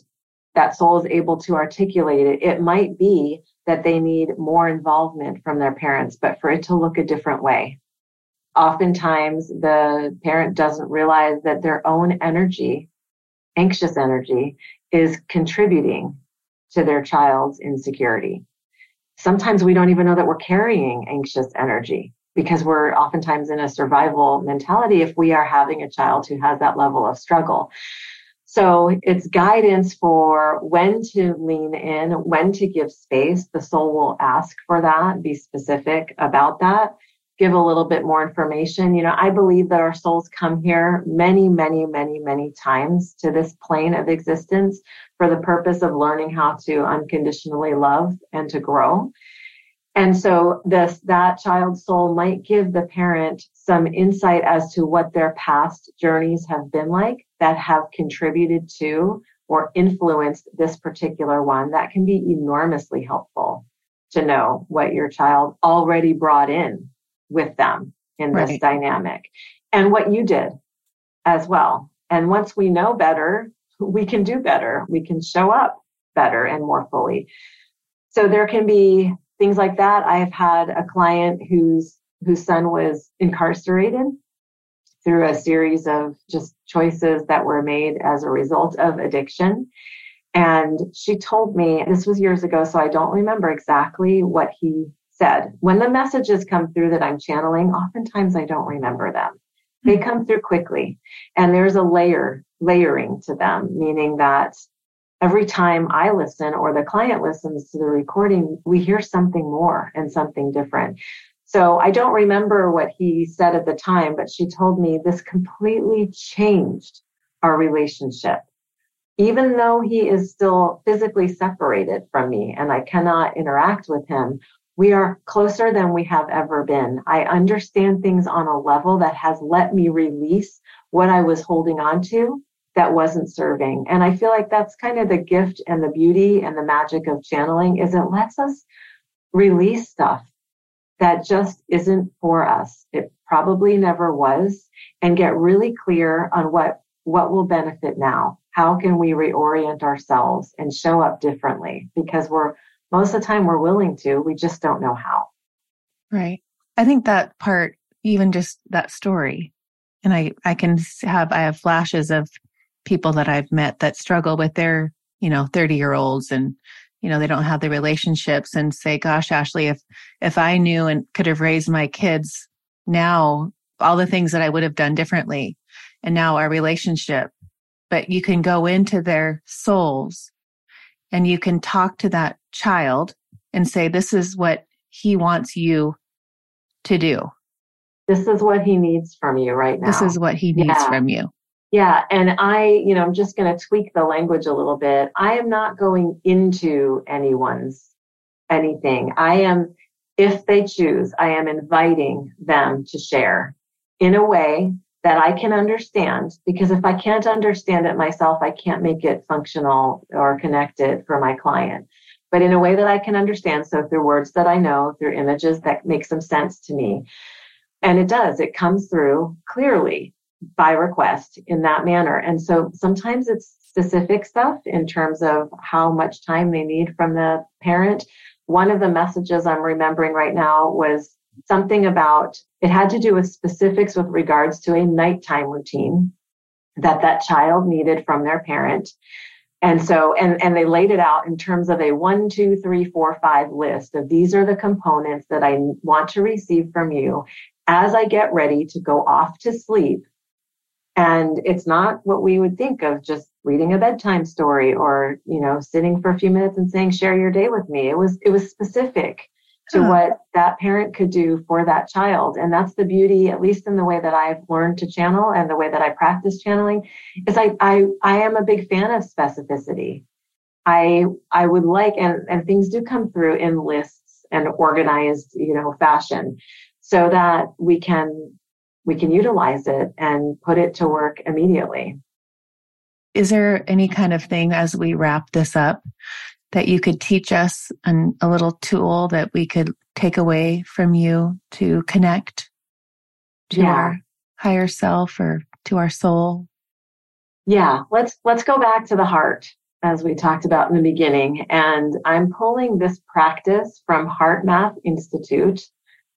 that soul is able to articulate it. It might be that they need more involvement from their parents, but for it to look a different way. Oftentimes, the parent doesn't realize that their own energy, anxious energy, is contributing to their child's insecurity. Sometimes we don't even know that we're carrying anxious energy, because we're oftentimes in a survival mentality if we are having a child who has that level of struggle. So it's guidance for when to lean in, when to give space. The soul will ask for that, be specific about that, give a little bit more information. You know, I believe that our souls come here many, many, many, many times to this plane of existence for the purpose of learning how to unconditionally love and to grow. And so this, that child soul might give the parent some insight as to what their past journeys have been like that have contributed to or influenced this particular one. That can be enormously helpful to know what your child already brought in with them in this right. dynamic, and what you did as well. And once we know better, we can do better. We can show up better and more fully. So there can be things like that. I have had a client whose, whose son was incarcerated through a series of just choices that were made as a result of addiction. And she told me, this was years ago, so I don't remember exactly what he said. When the messages come through that I'm channeling, oftentimes I don't remember them. They come through quickly, and there's a layer, layering to them, meaning that every time I listen or the client listens to the recording, we hear something more and something different. So I don't remember what he said at the time, but she told me this completely changed our relationship. Even though he is still physically separated from me and I cannot interact with him, we are closer than we have ever been. I understand things on a level that has let me release what I was holding on to that wasn't serving. And I feel like that's kind of the gift and the beauty and the magic of channeling, is it lets us release stuff that just isn't for us. It probably never was, and get really clear on what what will benefit now? How can we reorient ourselves and show up differently? Because we're, most of the time we're willing to, we just don't know how. Right. I think that part, even just that story, and I, I can have, I have flashes of people that I've met that struggle with their, you know, thirty year olds and, you know, they don't have the relationships, and say, gosh, Ashley, if, if I knew and could have raised my kids now, all the things that I would have done differently, and now our relationship. But you can go into their souls and you can talk to that child and say, this is what he wants you to do. This is what he needs from you right now. This is what he needs yeah. from you. Yeah. And I, you know, I'm just going to tweak the language a little bit. I am not going into anyone's anything. I am, if they choose, I am inviting them to share in a way that I can understand, because if I can't understand it myself, I can't make it functional or connected for my client, but in a way that I can understand. So through words that I know, through images that make some sense to me. And it does, it comes through clearly by request in that manner. And so sometimes it's specific stuff in terms of how much time they need from the parent. One of the messages I'm remembering right now was something about, it had to do with specifics with regards to a nighttime routine that that child needed from their parent. And so, and, and they laid it out in terms of a one, two, three, four, five list of these are the components that I want to receive from you as I get ready to go off to sleep. And it's not what we would think of just reading a bedtime story or, you know, sitting for a few minutes and saying, share your day with me. It was, it was specific to oh. what that parent could do for that child. And that's the beauty, at least in the way that I've learned to channel and the way that I practice channeling, is I, I, I am a big fan of specificity. I, I would like, and, and things do come through in lists and organized, you know, fashion, so that we can, we can utilize it and put it to work immediately. Is there any kind of thing as we wrap this up that you could teach us, an, a little tool that we could take away from you to connect to yeah. our higher self or to our soul? Yeah, let's let's go back to the heart, as we talked about in the beginning. And I'm pulling this practice from HeartMath Institute.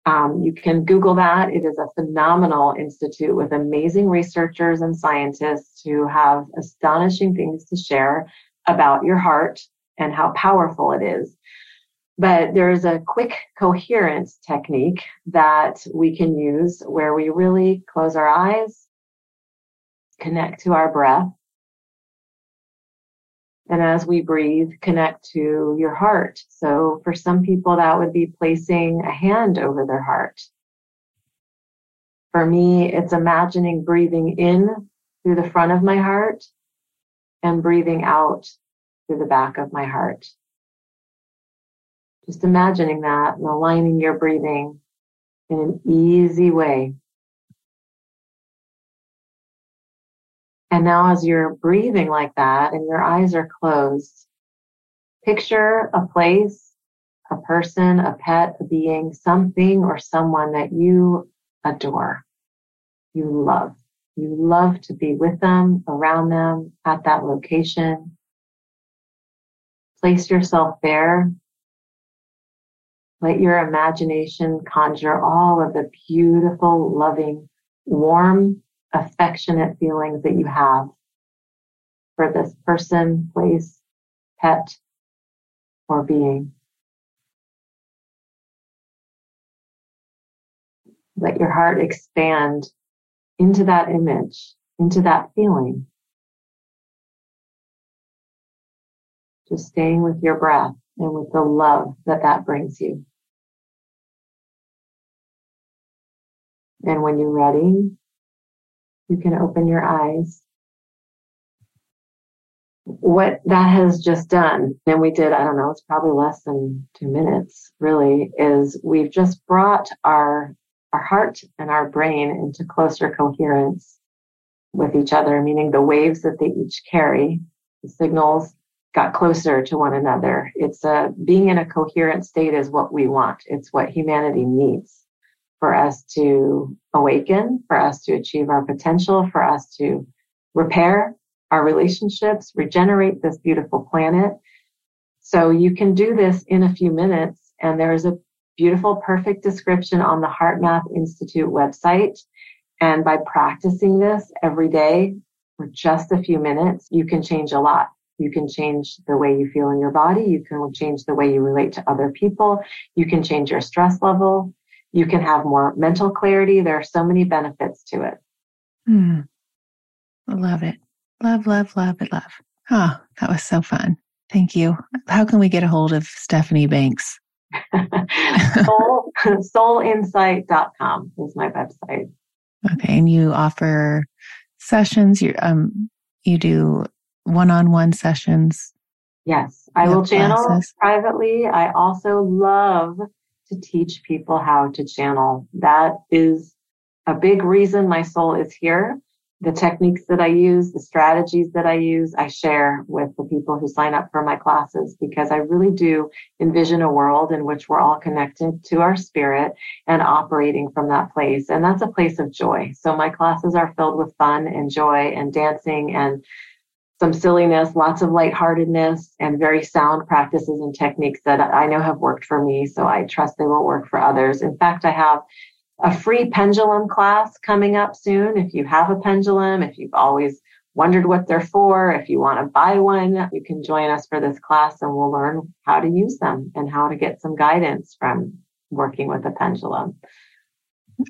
Um, you can Google that. It is a phenomenal institute with amazing researchers and scientists who have astonishing things to share about your heart and how powerful it is. But there's a quick coherence technique that we can use where we really close our eyes, connect to our breath, and as we breathe, connect to your heart. So for some people, that would be placing a hand over their heart. For me, it's imagining breathing in through the front of my heart and breathing out through the back of my heart. Just imagining that and aligning your breathing in an easy way. And now as you're breathing like that and your eyes are closed, picture a place, a person, a pet, a being, something or someone that you adore, you love. You love to be with them, around them, at that location. Place yourself there. Let your imagination conjure all of the beautiful, loving, warm, affectionate feelings that you have for this person, place, pet, or being. Let your heart expand into that image, into that feeling. Just staying with your breath and with the love that that brings you. And when you're ready, you can open your eyes. What that has just done, and we did, I don't know, it's probably less than two minutes, really, is we've just brought our, our heart and our brain into closer coherence with each other, meaning the waves that they each carry, the signals, got closer to one another. It's a, being in a coherent state is what we want. It's what humanity needs for us to awaken, for us to achieve our potential, for us to repair our relationships, regenerate this beautiful planet. So you can do this in a few minutes. And there is a beautiful, perfect description on the HeartMath Institute website. And by practicing this every day for just a few minutes, you can change a lot. You can change the way you feel in your body. You can change the way you relate to other people. You can change your stress level. You can have more mental clarity. There are so many benefits to it. Mm. I love it. Love, love, love, and love. Oh, that was so fun. Thank you. How can we get a hold of Stephanie Banks? Soul, soul insight dot com is my website. Okay. And you offer sessions. You um you do one-on-one sessions. Yes. I will channel classes privately. I also love to teach people how to channel. That is a big reason my soul is here. The techniques that I use, the strategies that I use, I share with the people who sign up for my classes, because I really do envision a world in which we're all connected to our spirit and operating from that place. And that's a place of joy. So my classes are filled with fun and joy and dancing and some silliness, lots of lightheartedness, and very sound practices and techniques that I know have worked for me. So I trust they will work for others. In fact, I have a free pendulum class coming up soon. If you have a pendulum, if you've always wondered what they're for, if you want to buy one, you can join us for this class and we'll learn how to use them and how to get some guidance from working with a pendulum.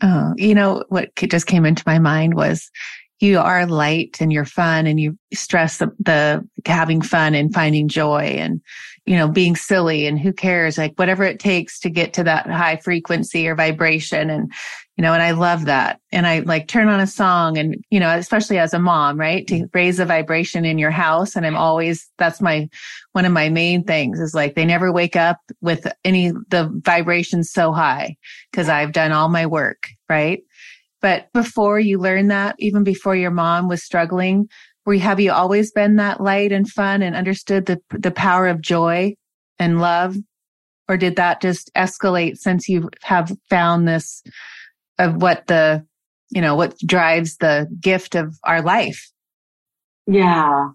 Oh, you know, what just came into my mind was you are light and you're fun, and you stress the, the having fun and finding joy and, you know, being silly and who cares, like whatever it takes to get to that high frequency or vibration. And, you know, and I love that. And I like turn on a song and, you know, especially as a mom, right, to raise the vibration in your house. And I'm always, that's my, one of my main things is like, they never wake up with any, the vibrations so high because I've done all my work, right? But before you learned that, even before your mom was struggling, were you, have you always been that light and fun and understood the the power of joy and love? Or did that just escalate since you have found this of what the, you know, what drives the gift of our life? Yeah.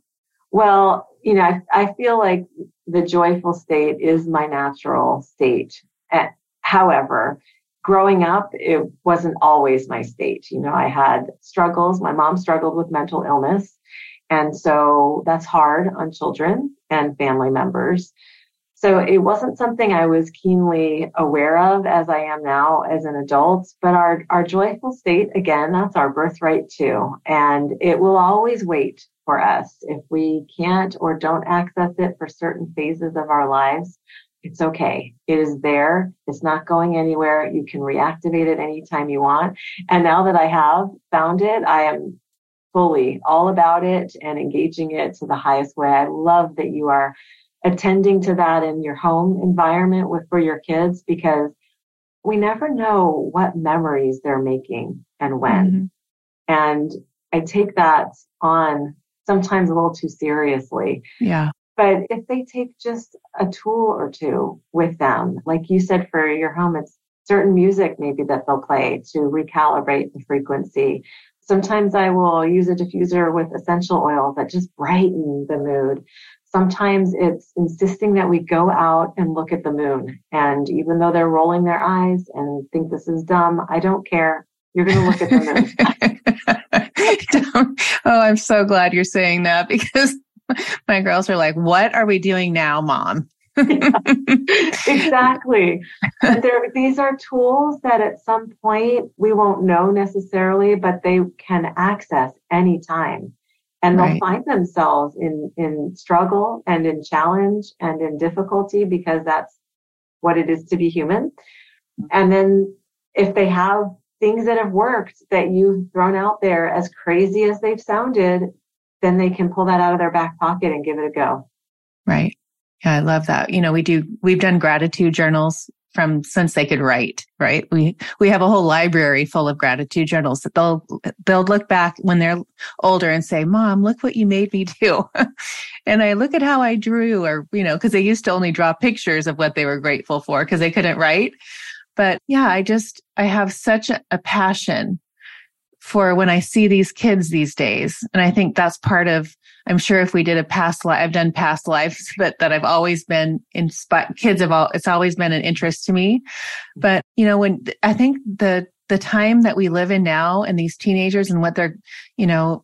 Well, you know, I, I feel like the joyful state is my natural state. However, growing up, it wasn't always my state. You know, I had struggles. My mom struggled with mental illness. And so that's hard on children and family members. So it wasn't something I was keenly aware of as I am now as an adult. But our, our joyful state, again, that's our birthright too. And it will always wait for us. If we can't or don't access it for certain phases of our lives, it's okay. It is there. It's not going anywhere. You can reactivate it anytime you want. And now that I have found it, I am fully all about it and engaging it to the highest way. I love that you are attending to that in your home environment with for your kids, because we never know what memories they're making and when. Mm-hmm. And I take that on sometimes a little too seriously. Yeah. But if they take just a tool or two with them, like you said, for your home, it's certain music maybe that they'll play to recalibrate the frequency. Sometimes I will use a diffuser with essential oils that just brighten the mood. Sometimes it's insisting that we go out and look at the moon. And even though they're rolling their eyes and think this is dumb, I don't care. You're going to look at the moon. Don't. Oh, I'm so glad you're saying that, because my girls are like, what are we doing now, Mom? Yeah, exactly. But there, these are tools that at some point we won't know necessarily, but they can access anytime. And they'll right. find themselves in, in struggle and in challenge and in difficulty, because that's what it is to be human. And then if they have things that have worked that you've thrown out there, as crazy as they've sounded, then they can pull that out of their back pocket and give it a go. Right. Yeah, I love that. You know, we do, we've done gratitude journals from since they could write, right? We, we have a whole library full of gratitude journals that they'll, they'll look back when they're older and say, Mom, look what you made me do. And I look at how I drew, or, you know, cause they used to only draw pictures of what they were grateful for because they couldn't write. But yeah, I just, I have such a, a passion for when I see these kids these days. And I think that's part of, I'm sure if we did a past life, I've done past lives, but that I've always been inspired. Kids have all, it's always been an interest to me. But, you know, when I think the, the time that we live in now and these teenagers and what they're, you know,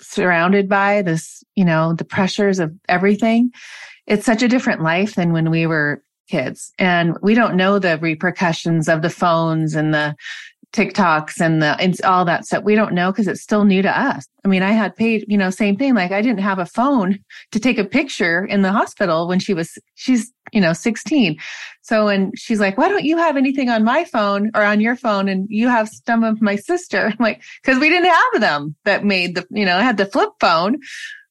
surrounded by this, you know, the pressures of everything, it's such a different life than when we were kids. And we don't know the repercussions of the phones and the TikToks and the and all that stuff. We don't know because it's still new to us. I mean, I had paid, you know, same thing. Like I didn't have a phone to take a picture in the hospital when she was, she's, you know, sixteen. So, and she's like, why don't you have anything on my phone or on your phone? And you have some of my sister. I'm like, because we didn't have them that made the, you know, had the flip phone.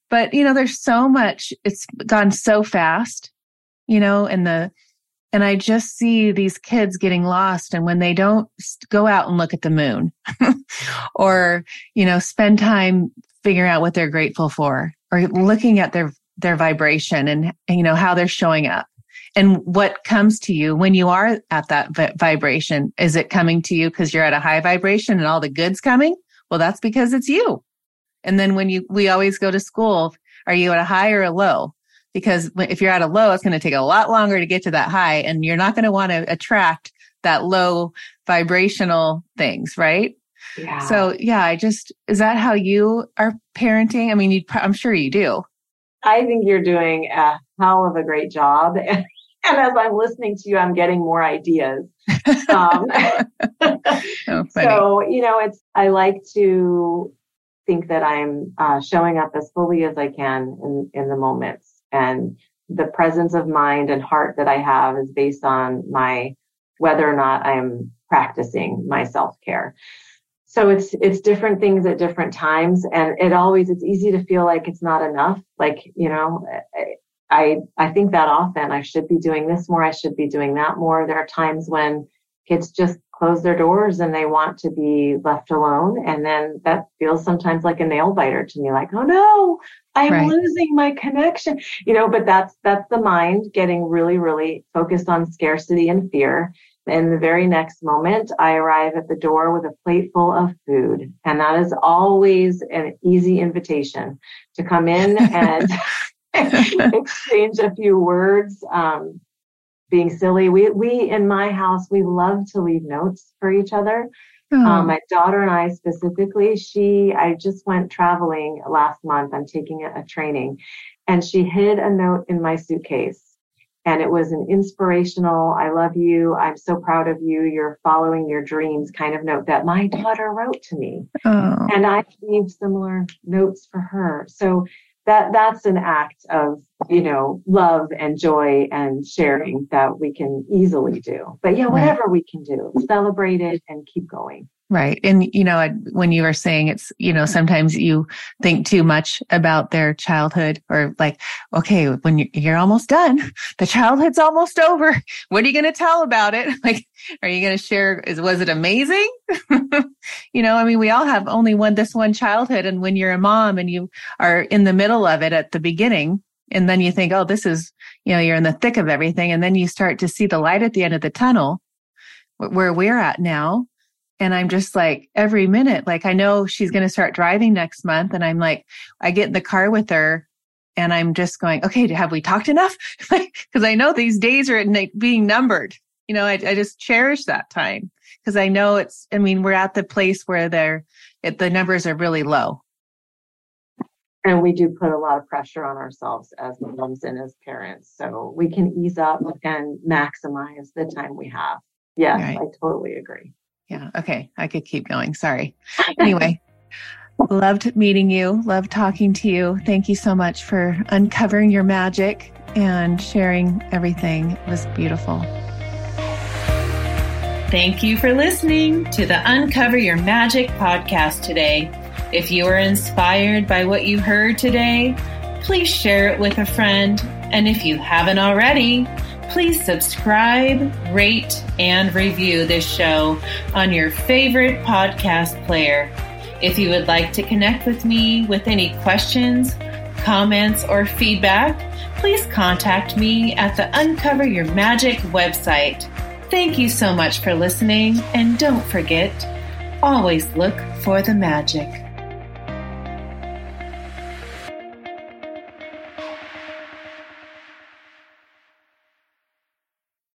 But, you know, there's so much, it's gone so fast, you know, and the, And I just see these kids getting lost. And when they don't go out and look at the moon or, you know, spend time figuring out what they're grateful for or looking at their, their vibration and, you know, how they're showing up and what comes to you when you are at that vi- vibration. Is it coming to you because you're at a high vibration and all the good's coming? Well, that's because it's you. And then when you, we always go to school, are you at a high or a low? Because if you're at a low, it's going to take a lot longer to get to that high, and you're not going to want to attract that low vibrational things, right? Yeah. So, yeah, I just, is that how you are parenting? I mean, you, I'm sure you do. I think you're doing a hell of a great job. And as I'm listening to you, I'm getting more ideas. Um, oh, so, you know, it's, I like to think that I'm uh, showing up as fully as I can in, in the moments. And the presence of mind and heart that I have is based on my, whether or not I'm practicing my self-care. So it's, it's different things at different times. And it always, it's easy to feel like it's not enough. Like, you know, I, I think that often I should be doing this more. I should be doing that more. There are times when kids just close their doors and they want to be left alone. And then that feels sometimes like a nail biter to me, like, oh no, I'm right. losing my connection, you know, but that's, that's the mind getting really, really focused on scarcity and fear. And the very next moment I arrive at the door with a plate full of food. And that is always an easy invitation to come in and exchange a few words. Um, being silly. We, we, in my house, we love to leave notes for each other. Mm. Um, my daughter and I specifically, she, I just went traveling last month. I'm taking a, a training, and she hid a note in my suitcase, and it was an inspirational, I love you. I'm so proud of you. You're following your dreams kind of note that my daughter wrote to me. Oh. And I leave similar notes for her. So That that's an act of, you know, love and joy and sharing that we can easily do. But yeah, whatever right. we can do, celebrate it and keep going. Right. And, you know, I, when you were saying it's, you know, sometimes you think too much about their childhood or like, okay, when you're, you're almost done, the childhood's almost over. What are you going to tell about it? Like, are you going to share? Is, was it amazing? You know, I mean, we all have only one, this one childhood. And when you're a mom and you are in the middle of it at the beginning, and then you think, oh, this is, you know, you're in the thick of everything. And then you start to see the light at the end of the tunnel where we're at now. And I'm just like, every minute, like I know she's going to start driving next month. And I'm like, I get in the car with her and I'm just going, okay, have we talked enough? Because I know these days are being numbered. You know, I, I just cherish that time because I know it's, I mean, we're at the place where they're, it, the numbers are really low. And we do put a lot of pressure on ourselves as moms and as parents. So we can ease up and maximize the time we have. Yes, right. I totally agree. Yeah. Okay. I could keep going. Sorry. Anyway, loved meeting you. Loved talking to you. Thank you so much for uncovering your magic and sharing everything. It was beautiful. Thank you for listening to the Uncover Your Magic podcast today. If you were inspired by what you heard today, please share it with a friend. And if you haven't already, please subscribe, rate, and review this show on your favorite podcast player. If you would like to connect with me with any questions, comments, or feedback, please contact me at the Uncover Your Magic website. Thank you so much for listening, and don't forget, always look for the magic.